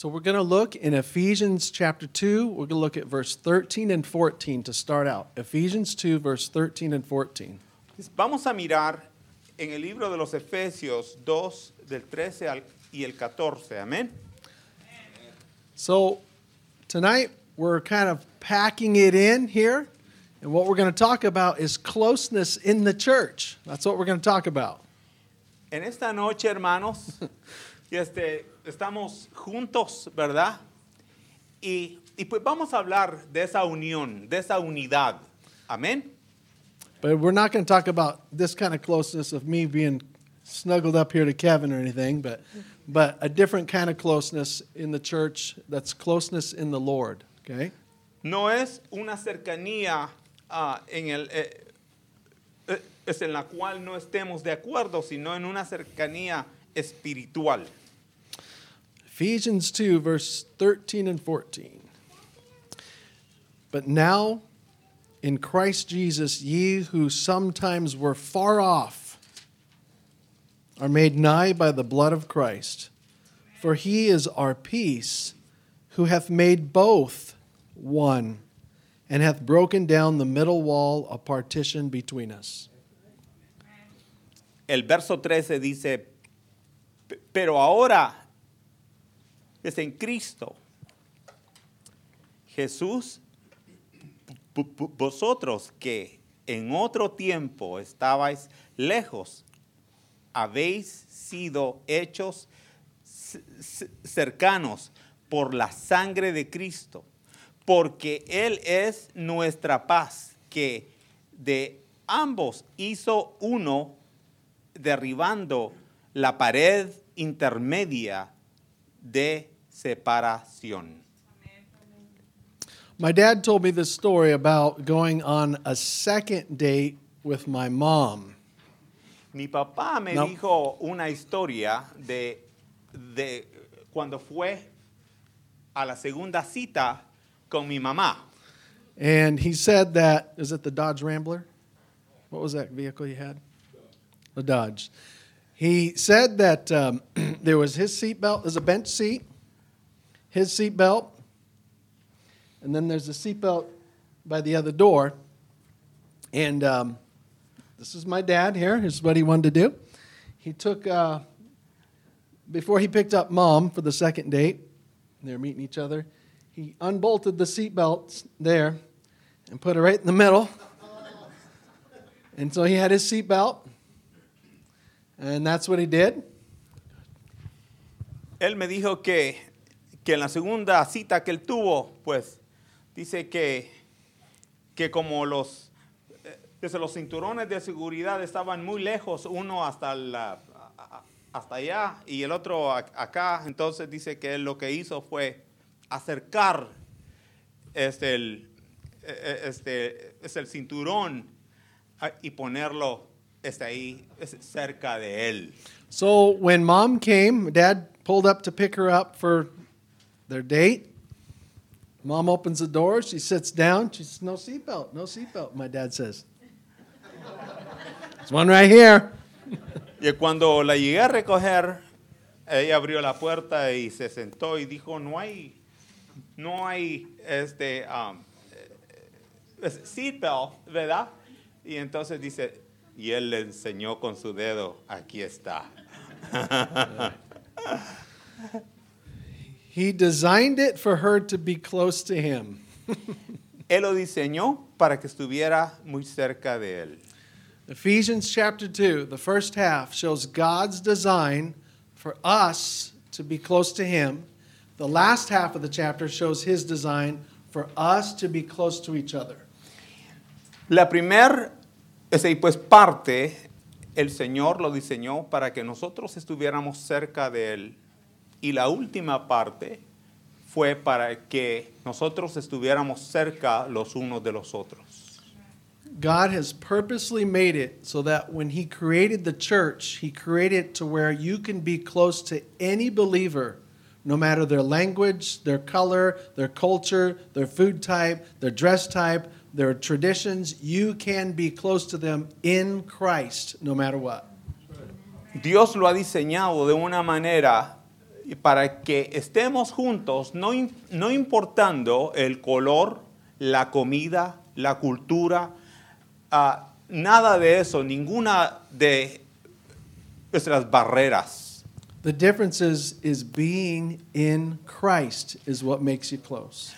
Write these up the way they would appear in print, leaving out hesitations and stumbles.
So we're going to look in Ephesians chapter 2. We're going to look at verse 13 and 14 to start out. Ephesians 2, verse 13 and 14. Vamos a mirar en el libro de los Efesios 2, del 13 y el 14. Amén. So tonight we're kind of packing it in here. And what we're going to talk about is closeness in the church. That's what we're going to talk about. En esta noche, hermanos, estamos juntos, ¿verdad? Y pues vamos a hablar de esa unión, de esa unidad. Amén. But we're not going to talk about this kind of closeness of me being snuggled up here to Kevin or anything, but a different kind of closeness in the church, that's closeness in the Lord, okay? No es una cercanía es en la cual no estemos de acuerdo, sino en una cercanía espiritual. Ephesians 2, verse 13 and 14. But now, in Christ Jesus, ye who sometimes were far off are made nigh by the blood of Christ. For he is our peace, who hath made both one, and hath broken down the middle wall, a partition between us. El verso 13 dice, pero ahora es en Cristo Jesús, vosotros que en otro tiempo estabais lejos, habéis sido hechos cercanos por la sangre de Cristo, porque Él es nuestra paz, que de ambos hizo uno, derribando la pared intermedia de separación. My dad told me this story about going on a second date with my mom. Mi papá me dijo una historia de cuando fue a la segunda cita con mi mamá. And he said that, is it the Dodge Rambler? What was that vehicle you had? The Dodge. He said that there was his seatbelt, there's a bench seat, his seatbelt, and then there's a seatbelt by the other door. And this is my dad here. Here's what he wanted to do. He took, before he picked up mom for the second date, and they were meeting each other, he unbolted the seatbelt there and put it right in the middle. And so he had his seatbelt, and that's what he did. Él me dijo que en la segunda cita que él tuvo, pues, dice que como los cinturones de seguridad estaban muy lejos, uno hasta allá y el otro acá, entonces dice que él lo que hizo fue acercar el cinturón y ponerlo ahí cerca de él. So when mom came, dad pulled up to pick her up for their date. Mom opens the door. She sits down. She says, no seatbelt, my dad says. There's one right here. Y cuando la llegué a recoger, ella abrió la puerta y se sentó y dijo, no hay seatbelt, ¿verdad? Y entonces dice, y él le enseñó con su dedo, aquí está. He designed it for her to be close to him. Él lo diseñó para que estuviera muy cerca de él. Ephesians chapter 2, the first half, shows God's design for us to be close to him. The last half of the chapter shows his design for us to be close to each other. La primer pues parte, el Señor lo diseñó para que nosotros estuviéramos cerca de él. Y la última parte fue para que nosotros estuviéramos cerca los unos de los otros. God has purposely made it so that when he created the church, he created it to where you can be close to any believer, no matter their language, their color, their culture, their food type, their dress type, their traditions. You can be close to them in Christ, no matter what. Dios lo ha diseñado de una manera para que estemos juntos, no importando el color, la comida, la cultura, nada de eso, ninguna de nuestras barreras. The difference is being in Christ is what makes you close.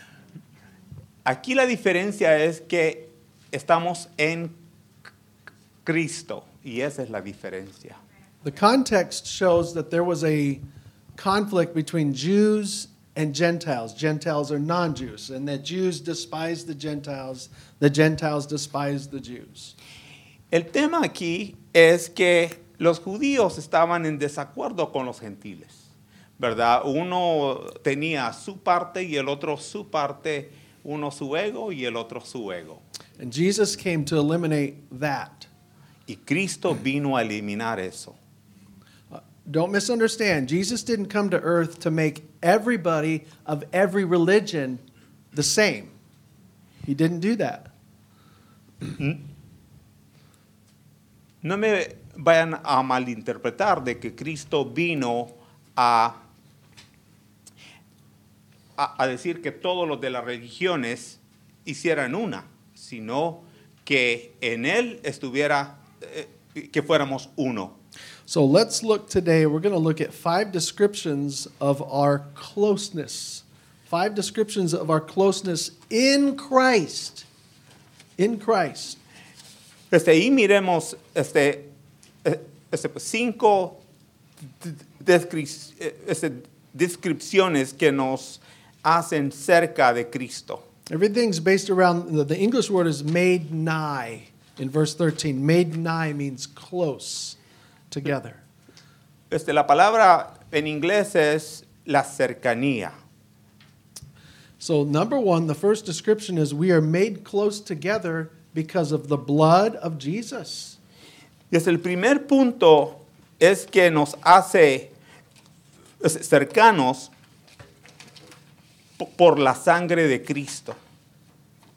Aquí la diferencia es que estamos en Cristo, y esa es la diferencia. The context shows that there was a conflict between Jews and Gentiles. Gentiles are non-Jews, and that Jews despise the Gentiles despise the Jews. El tema aquí es que los judíos estaban en desacuerdo con los gentiles, ¿verdad? Uno tenía su parte y el otro su parte, uno su ego y el otro su ego. And Jesus came to eliminate that. Y Cristo vino a eliminar eso. Don't misunderstand. Jesus didn't come to earth to make everybody of every religion the same. He didn't do that. No me vayan a malinterpretar de que Cristo vino a decir que todos los de las religiones hicieran una, sino que en él estuviera, que fuéramos uno. So let's look today, we're going to look at 5 descriptions of our closeness. 5 descriptions of our closeness in Christ. In Christ. Y miremos 5 descripciones que nos hacen cerca de Cristo. Everything's based around, the English word is made nigh in verse 13. Made nigh means close together. La palabra en inglés es la cercanía. So number one, the first description is we are made close together because of the blood of Jesus. El primer punto es que nos hace cercanos por la sangre de Cristo.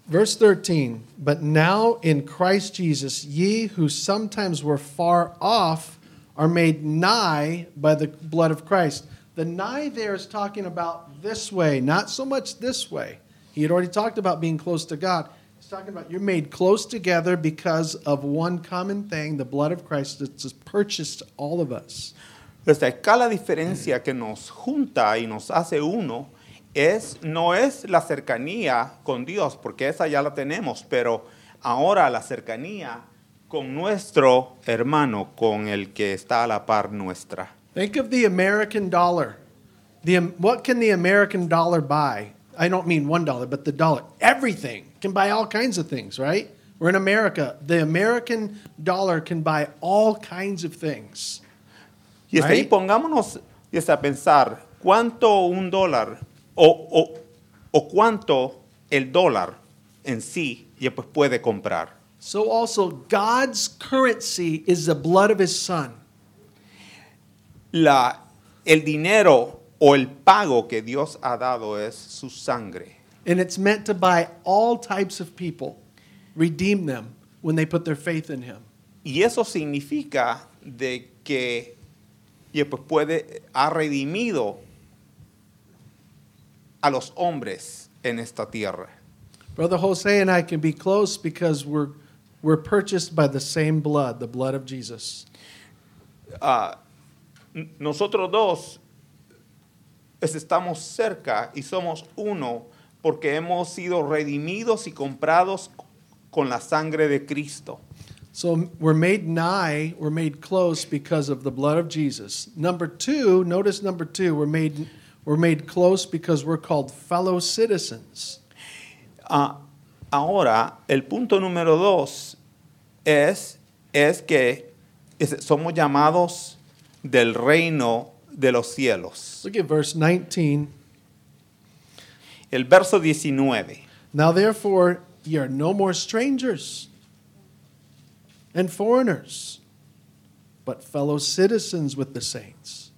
Verse 13, but now in Christ Jesus, ye who sometimes were far off are made nigh by the blood of Christ. The nigh there is talking about this way, not so much this way. He had already talked about being close to God. He's talking about you're made close together because of one common thing, the blood of Christ that's purchased all of us. Acá la diferencia que nos junta y nos hace uno no es la cercanía con Dios, porque esa ya la tenemos, pero ahora la cercanía con nuestro hermano, con el que está a la par nuestra. Think of the American dollar. What can the American dollar buy? I don't mean $1, but the dollar. Everything can buy all kinds of things, right? We're in America. The American dollar can buy all kinds of things. Y ahí pongámonos a pensar, ¿cuánto un dólar o cuánto el dólar en sí pues puede comprar? So also God's currency is the blood of his son. El dinero o el pago que Dios ha dado es su sangre. And it's meant to buy all types of people, redeem them when they put their faith in him. Y eso significa de que pues ha redimido a los hombres en esta tierra. Brother Jose and I can be close because we're purchased by the same blood, the blood of Jesus. Nosotros dos estamos cerca y somos uno porque hemos sido redimidos y comprados con la sangre de Cristo. So we're made nigh, we're made close because of the blood of Jesus. Number 2, notice number 2, we're made close because we're called fellow citizens. Ahora, el punto número 2 es que somos llamados del reino de los cielos. Look at verse 19. El verso 19. Now therefore, ye are no more strangers and foreigners, but fellow citizens with the saints.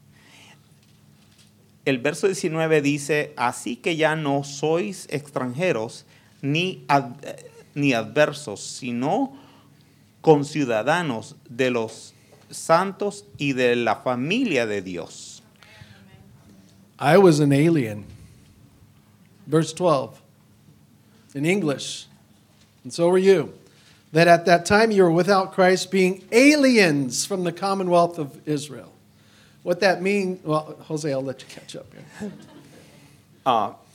El verso 19 dice, así que ya no sois extranjeros ni adversos, sino conciudadanos de los santos y de la familia de Dios. I was an alien. Verse 12, in English, and so were you, that at that time you were without Christ, being aliens from the commonwealth of Israel. What that means, well, Jose, I'll let you catch up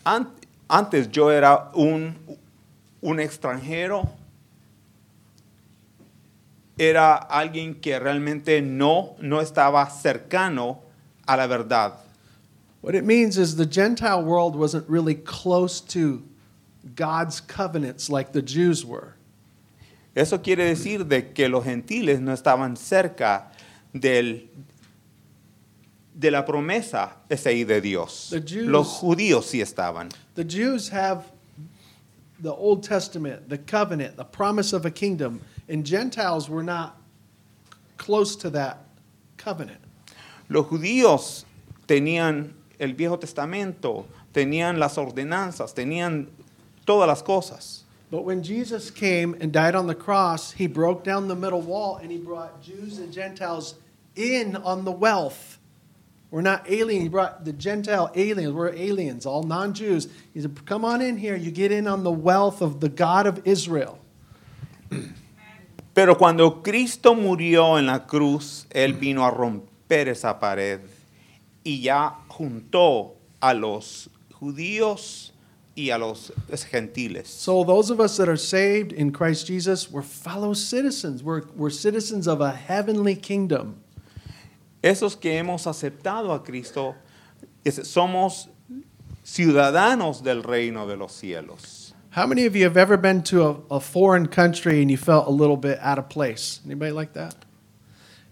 here. Antes yo era un extranjero, era alguien que realmente no estaba cercano a la verdad. What it means is the Gentile world wasn't really close to God's covenants like the Jews were. Eso quiere decir de que los gentiles no estaban cerca de la promesa esa de Dios. Los judíos sí estaban. The Jews have the Old Testament, the covenant, the promise of a kingdom, and Gentiles were not close to that covenant. Los judíos tenían el Viejo Testamento, tenían las ordenanzas, tenían todas las cosas. But when Jesus came and died on the cross, he broke down the middle wall and he brought Jews and Gentiles in on the wealth. We're not aliens. He brought the Gentile aliens. We're aliens, all non-Jews. He said, come on in here. You get in on the wealth of the God of Israel. Pero cuando Cristo murió en la cruz, él vino a romper esa pared y ya juntó a los judíos y a los gentiles. So those of us that are saved in Christ Jesus, we're fellow citizens. We're citizens of a heavenly kingdom. Esos que hemos aceptado a Cristo, somos ciudadanos del reino de los cielos. How many of you have ever been to a foreign country and you felt a little bit out of place? Anybody like that?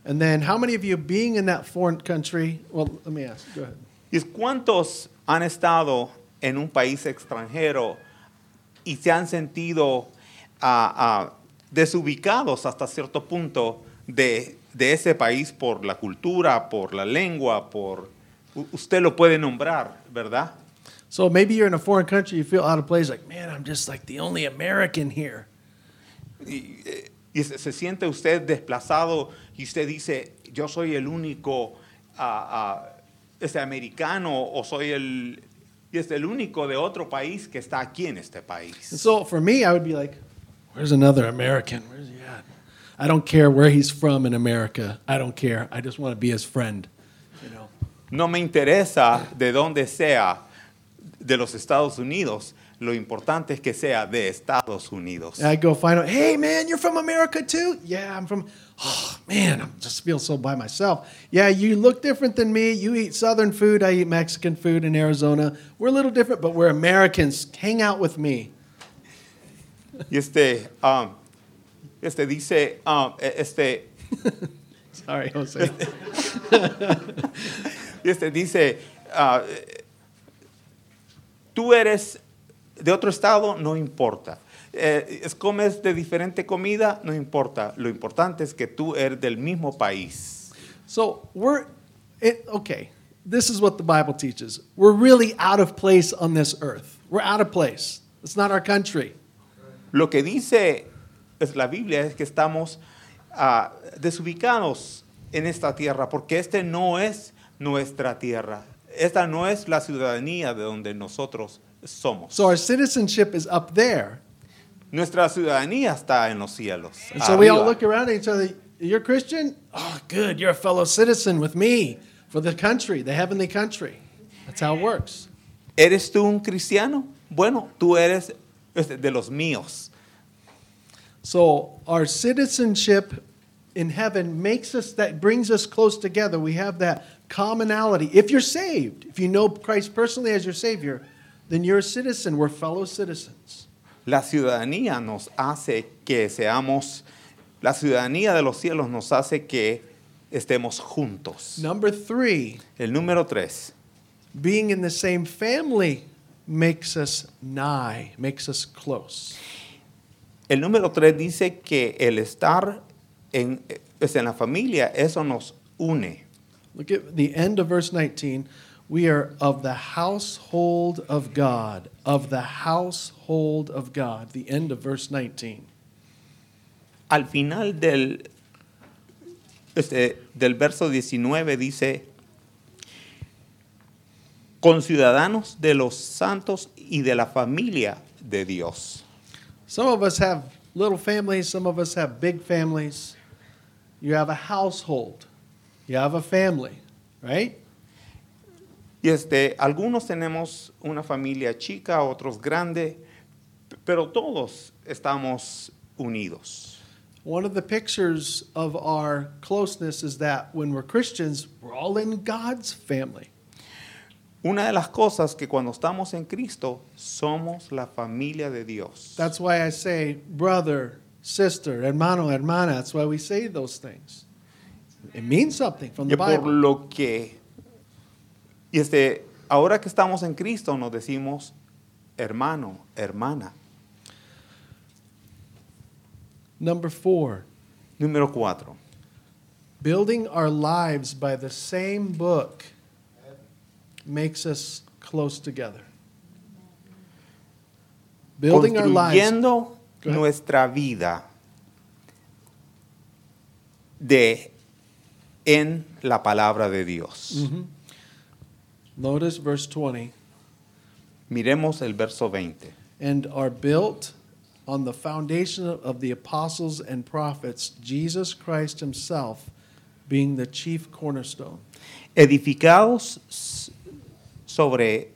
And then how many of you being in that foreign country? Well, let me ask. Go ahead. ¿Y cuántos han estado en un país extranjero y se han sentido desubicados hasta cierto punto de ese país por la cultura, por la lengua, por usted lo puede nombrar, ¿verdad? So maybe you're in a foreign country, you feel out of place, like, man, I'm just like the only American here. Y se siente usted desplazado y usted dice, yo soy el único americano o soy el único de otro país que está aquí en este país. And so for me, I would be like, where's another American? Where's he at? I don't care where he's from in America. I don't care. I just want to be his friend. You know? No me interesa de donde sea de los Estados Unidos. Lo importante es que sea de Estados Unidos. I go find out, hey, man, you're from America too? Yeah, I'm from, oh, man, I just feel so by myself. Yeah, you look different than me. You eat Southern food. I eat Mexican food in Arizona. We're a little different, but we're Americans. Hang out with me. Sorry, Jose. Tú eres de otro estado, no importa. Comes de diferente comida, no importa. Lo importante es que tú eres del mismo país. So, okay, this is what the Bible teaches. We're really out of place on this earth. We're out of place. It's not our country. Lo que dice la Biblia es que estamos desubicados en esta tierra, porque esta no es nuestra tierra. Esta no es la ciudadanía de donde nosotros somos. So our citizenship is up there. Nuestra ciudadanía está en los cielos. And so we all look around at each other. You're Christian? Oh, good. You're a fellow citizen with me for the country, the heavenly country. That's how it works. ¿Eres tú un cristiano? Bueno, tú eres de los míos. So our citizenship in heaven brings us close together. We have that commonality. If you're saved, if you know Christ personally as your Savior, then you're a citizen. We're fellow citizens. La ciudadanía de los cielos nos hace que estemos juntos. Number 3. El número 3. Being in the same family makes us nigh, makes us close. El número 3 dice que el estar en la familia, eso nos une. Look at the end of verse 19. We are of the household of God. Of the household of God. The end of verse 19. Al final del verso 19 dice, conciudadanos de los santos y de la familia de Dios. Some of us have little families, some of us have big families. You have a household, you have a family, right? Y algunos tenemos una familia chica, otros grande, pero todos estamos unidos. One of the pictures of our closeness is that when we're Christians, we're all in God's family. Una de las cosas que cuando estamos en Cristo, somos la familia de Dios. That's why I say brother, sister, hermano, hermana. That's why we say those things. It means something from the Bible. Por lo que ahora que estamos en Cristo nos decimos hermano, hermana. Número 4. Building our lives by the same book makes us close together. Building our lives. Construyendo nuestra vida en la palabra de Dios. Mm-hmm. Notice verse 20. Miremos el verso 20. And are built on the foundation of the apostles and prophets, Jesus Christ himself being the chief cornerstone. Edificados sobre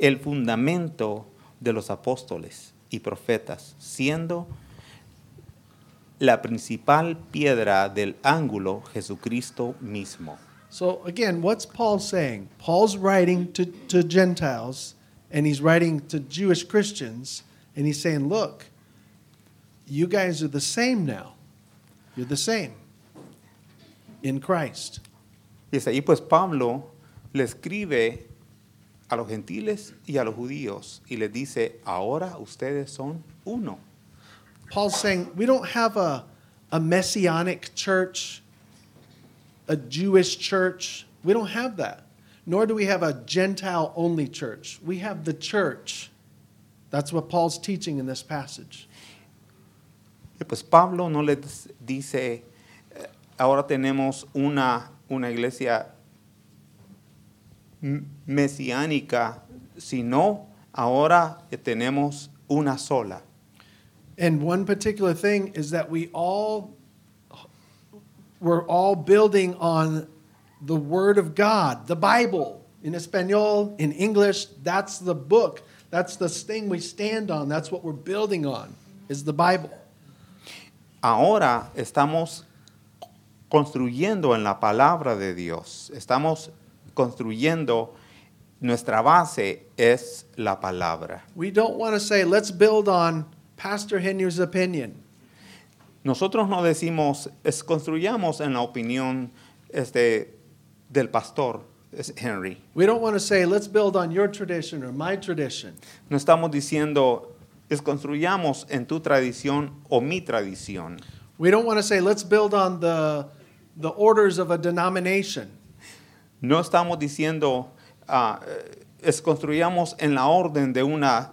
el fundamento de los apóstoles y profetas, siendo la principal piedra del ángulo Jesucristo mismo. So again, what's Paul saying? Paul's writing to Gentiles, and he's writing to Jewish Christians, and he's saying, look, you guys are the same now. You're the same in Christ. Y es ahí pues Pablo le escribe a los gentiles y a los judíos y les dice, ahora ustedes son uno. Paul's saying, we don't have a messianic church, a Jewish church. We don't have that. Nor do we have a Gentile-only church. We have the church. That's what Paul's teaching in this passage. Pues Pablo no les dice, ahora tenemos una iglesia mesiánica, sino ahora tenemos una sola. And one particular thing is that we're all building on the Word of God, the Bible, in Espanol, in English. That's the book. That's the thing we stand on. That's what we're building on, is the Bible. Ahora estamos construyendo en la palabra de Dios. Estamos construyendo, nuestra base es la palabra. We don't want to say, let's build on Pastor Henry's opinion. Nosotros no decimos, construyamos en la opinión del pastor Henry. We don't want to say, let's build on your tradition or my tradition. No estamos diciendo, construyamos en tu tradición o mi tradición. We don't want to say, let's build on the orders of a denomination. No estamos diciendo, construyamos en la orden de una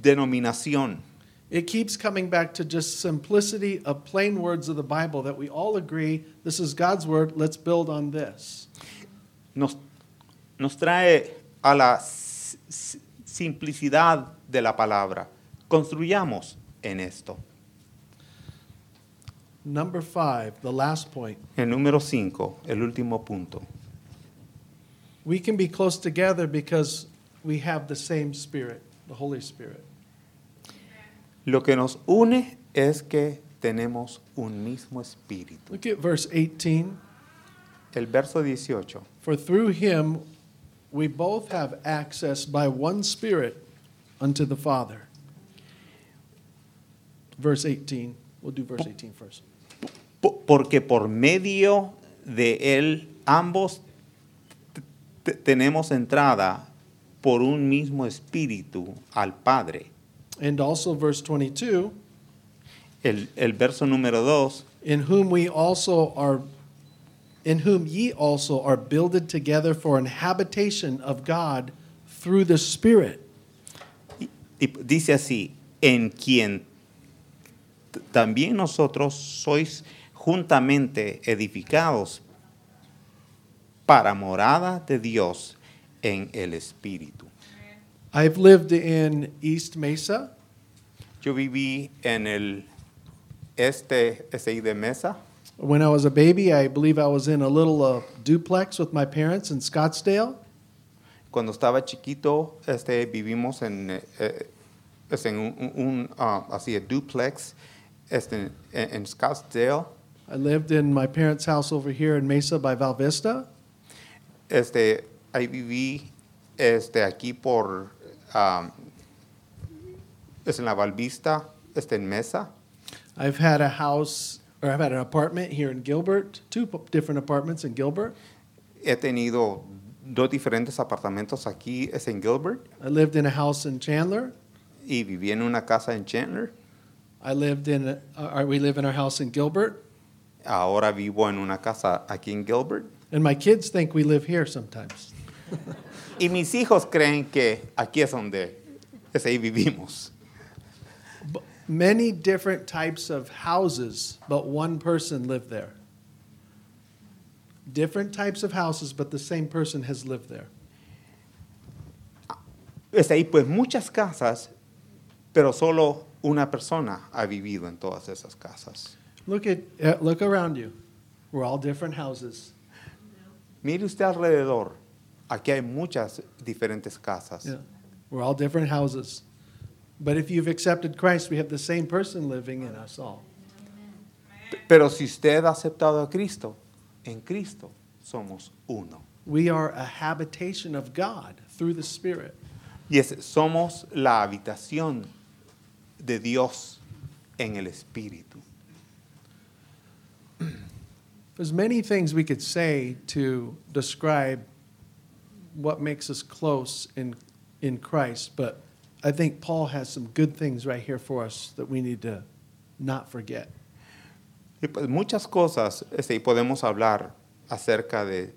denominación. It keeps coming back to just simplicity of plain words of the Bible that we all agree, this is God's word, let's build on this. Nos trae a la simplicidad de la palabra. Construyamos en esto. Number 5, the last point. El número 5, el último punto. We can be close together because we have the same Spirit, the Holy Spirit. Lo que nos une es que tenemos un mismo espíritu. Look at verse 18. El verso 18. For through him we both have access by one Spirit unto the Father. Verse 18. We'll do verse 18 first. Porque por medio de él ambos tenemos entrada por un mismo espíritu al Padre. And also verse 22. El verso número 2. In whom ye also are builded together for an habitation of God through the Spirit. Y dice así, en quien también nosotros sois juntamente edificados para morada de Dios en el Espíritu. I've lived in East Mesa. Yo viví en el este de Mesa. When I was a baby, I believe I was in a little duplex with my parents in Scottsdale. Cuando estaba chiquito, vivimos en así a duplex in Scottsdale. I lived in my parents' house over here in Mesa by Val Vista. I viví aquí por en la Val Vista, en Mesa. I've had a house, or I've had an apartment here in Gilbert, two different apartments in Gilbert. He tenido dos diferentes apartamentos aquí en Gilbert. I lived in a house in Chandler. Y viví en una casa en Chandler. We live in our house in Gilbert. Ahora vivo en una casa aquí en Gilbert. And my kids think we live here sometimes. Y mis hijos creen que aquí es donde vivimos. Many different types of houses, but one person lived there. Different types of houses, but the same person has lived there. Pues muchas casas, pero solo una persona ha vivido en todas esas casas. Look around you. We're all different houses. Mire usted alrededor. Aquí hay muchas diferentes casas. Yeah. We're all different houses. But if you've accepted Christ, we have the same person living in us all. Pero si usted ha aceptado a Cristo, en Cristo somos uno. We are a habitation of God through the Spirit. Yes, somos la habitación de Dios en el Espíritu. There's many things we could say to describe what makes us close in Christ, but I think Paul has some good things right here for us that we need to not forget. Muchas cosas podemos hablar acerca de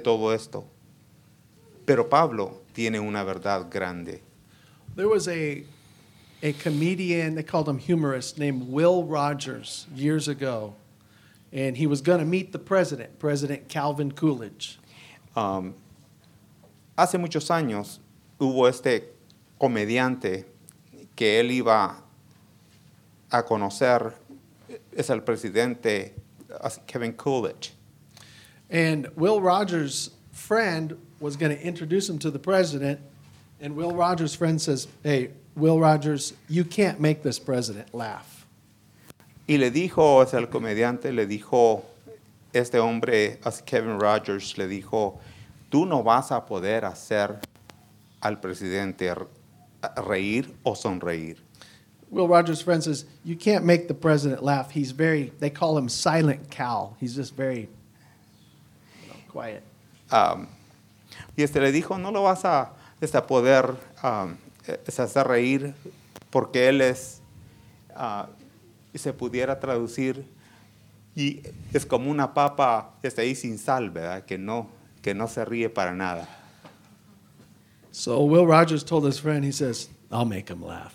todo esto. Pero Pablo tiene una verdad grande. There was a comedian, they called him humorist, named Will Rogers years ago. And he was going to meet the president, President Calvin Coolidge. Hace muchos años hubo comediante que él iba a conocer es el presidente Calvin Coolidge. And Will Rogers' friend was going to introduce him to the president, and Will Rogers' friend says, "Hey, Will Rogers, you can't make this president laugh." Y le dijo es el comediante, le dijo este hombre, Kevin Rogers, le dijo, "Tú no vas a poder hacer al presidente reír o sonreír." Will Rogers' friend says, "You can't make the president laugh. He's very, they call him Silent Cal. He's just very quiet." Y le dijo, "No lo vas a poder hacer reír porque él es, se pudiera traducir, y es como una papa ahí sin sal, ¿verdad? Que no se ríe para nada." So Will Rogers told his friend, he says, "I'll make him laugh."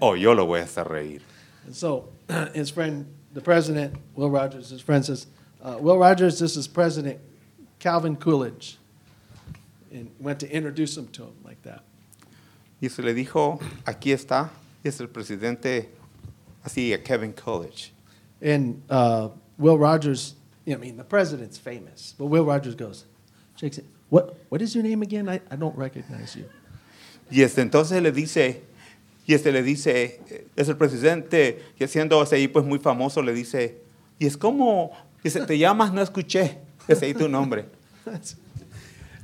Oh, yo lo voy a hacer reír. And so his friend, the president, Will Rogers, his friend says, "Will Rogers, this is President Calvin Coolidge." And went to introduce him to him like that. Y se le dijo, "Aquí está, es el presidente, así, Calvin Coolidge." And Will Rogers, the president's famous, but Will Rogers goes, shakes it. What is your name again? I don't recognize you. Y entonces le dice, es el presidente, y siendo ahí pues muy famoso, le dice, y es como, te llamas, no escuché, ahí tu nombre.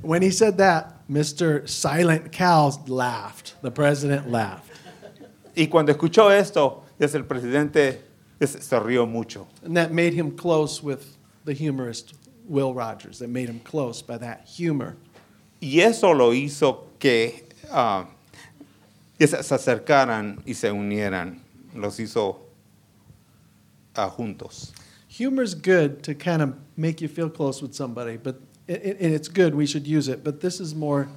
When he said that, Mr. Silent Cal laughed. The president laughed. Y cuando escuchó esto, el presidente se rió mucho. And that made him close with the humorist Will Rogers, that made him close by that humor. Y eso lo hizo que se acercaran y se unieran. Los hizo juntos. Humor's good to kind of make you feel close with somebody, but and it's good, we should use it, but this is more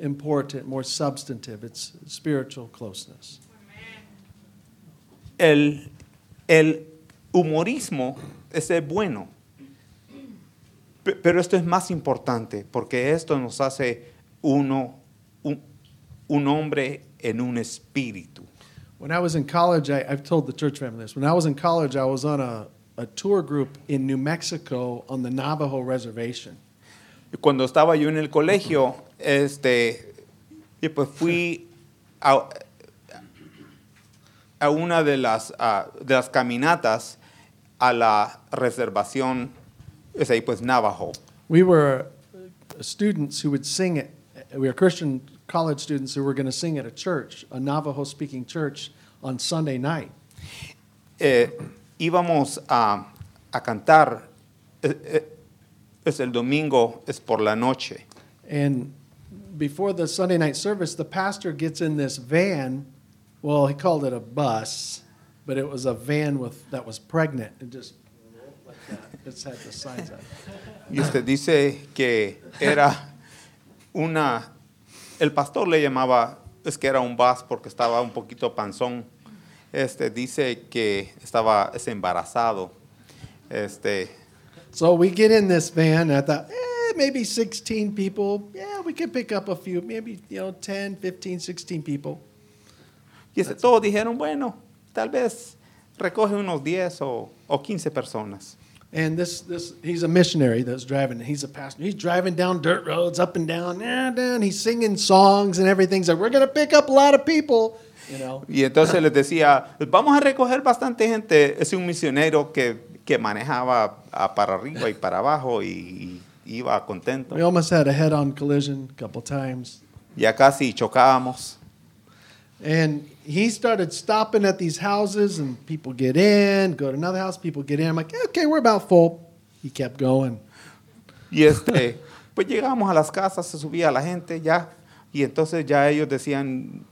important, more substantive. It's spiritual closeness. El humorismo es bueno. Pero esto es más importante, porque esto nos hace un hombre en un espíritu. When I was in college, I've told the church family this. When I was in college, I was on a tour group in New Mexico on the Navajo reservation. Cuando estaba yo en el colegio, pues fui a una de las caminatas a la reservación, es ahí pues Navajo. We were students who would sing it. We were Christian college students who were going to sing at a church, a Navajo-speaking church, on Sunday night. Íbamos a cantar. Es el domingo, es por la noche. And before the Sunday night service, the pastor gets in this van. Well, he called it a bus, but it was a van that was pregnant. It just like that. It's had the signs on it. Y usted dice que era una. El pastor le llamaba, es que era un bus porque estaba un poquito panzón. Dice que estaba embarazado. So we get in this van, and I thought, maybe 16 people. Yeah, we could pick up a few, maybe 10, 15, 16 people. Y todos dijeron, bueno, tal vez recoge unos 10 o 15 personas. And this he's a missionary that's driving. He's a pastor. He's driving down dirt roads, up and down, down. He's singing songs and everything. He's like, we're going to pick up a lot of people, you know. Y entonces les decía, vamos a recoger bastante gente. Es un misionero que manejaba para arriba y para abajo y iba contento. We almost had a head-on collision a couple times. Ya casi chocábamos. And he started stopping at these houses, and people get in, go to another house, people get in. I'm like, okay, we're about full. He kept going. Y pues llegamos a las casas, se subía la gente ya, y entonces ya ellos decían,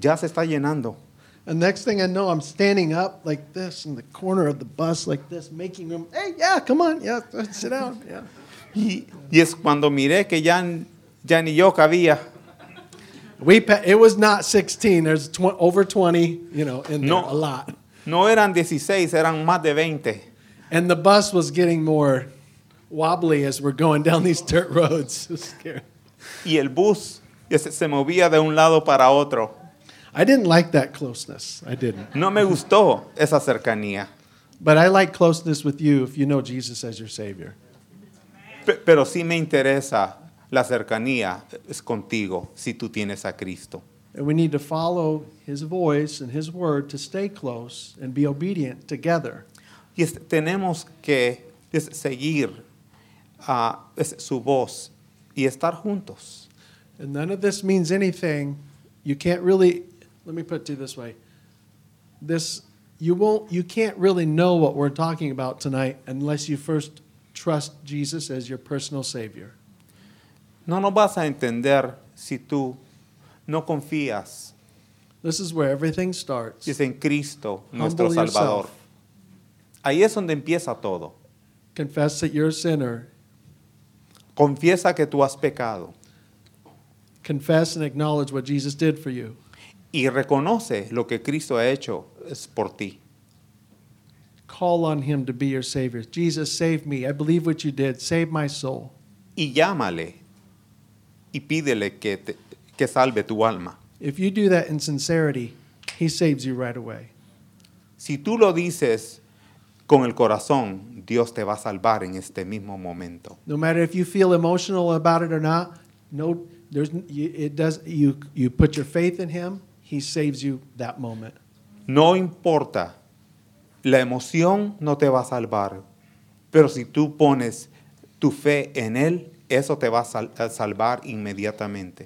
ya se está llenando. And next thing I know, I'm standing up like this in the corner of the bus, like this, making room. Hey, yeah, come on, yeah, sit down, yeah. Y es cuando miré que ya ni yo cabía. It was not 16. There's over 20, in there, a lot. No eran 16, eran más de 20. And the bus was getting more wobbly as we're going down these dirt roads. It was scary. Y el bus se movía de un lado para otro. I didn't like that closeness. I didn't. No me gustó esa cercanía. But I like closeness with you if you know Jesus as your Savior. Pero sí me interesa la cercanía es contigo si tú tienes a Cristo. And we need to follow His voice and His word to stay close and be obedient together. Y tenemos que seguir su voz y estar juntos. And none of this means anything. You can't really. Let me put it to you this way. You can't really know what we're talking about tonight unless you first trust Jesus as your personal Savior. No nos vas a entender si tú no confías. This is where everything starts. Es en Cristo, nuestro Salvador. Ahí es donde empieza todo. Confess that you're a sinner. Confiesa que tú has pecado. Confess and acknowledge what Jesus did for you. Y reconoce lo que Cristo ha hecho es por ti. Call on Him to be your Savior. Jesus, save me. I believe what you did. Save my soul. Y llámale. Y pídele que salve tu alma. If you do that in sincerity, He saves you right away. Si tú lo dices con el corazón, Dios te va a salvar en este mismo momento. No matter if you feel emotional about it or not, you put your faith in Him, He saves you that moment. No importa, la emoción no te va a salvar, pero si tú pones tu fe en Él, eso te va a salvar inmediatamente.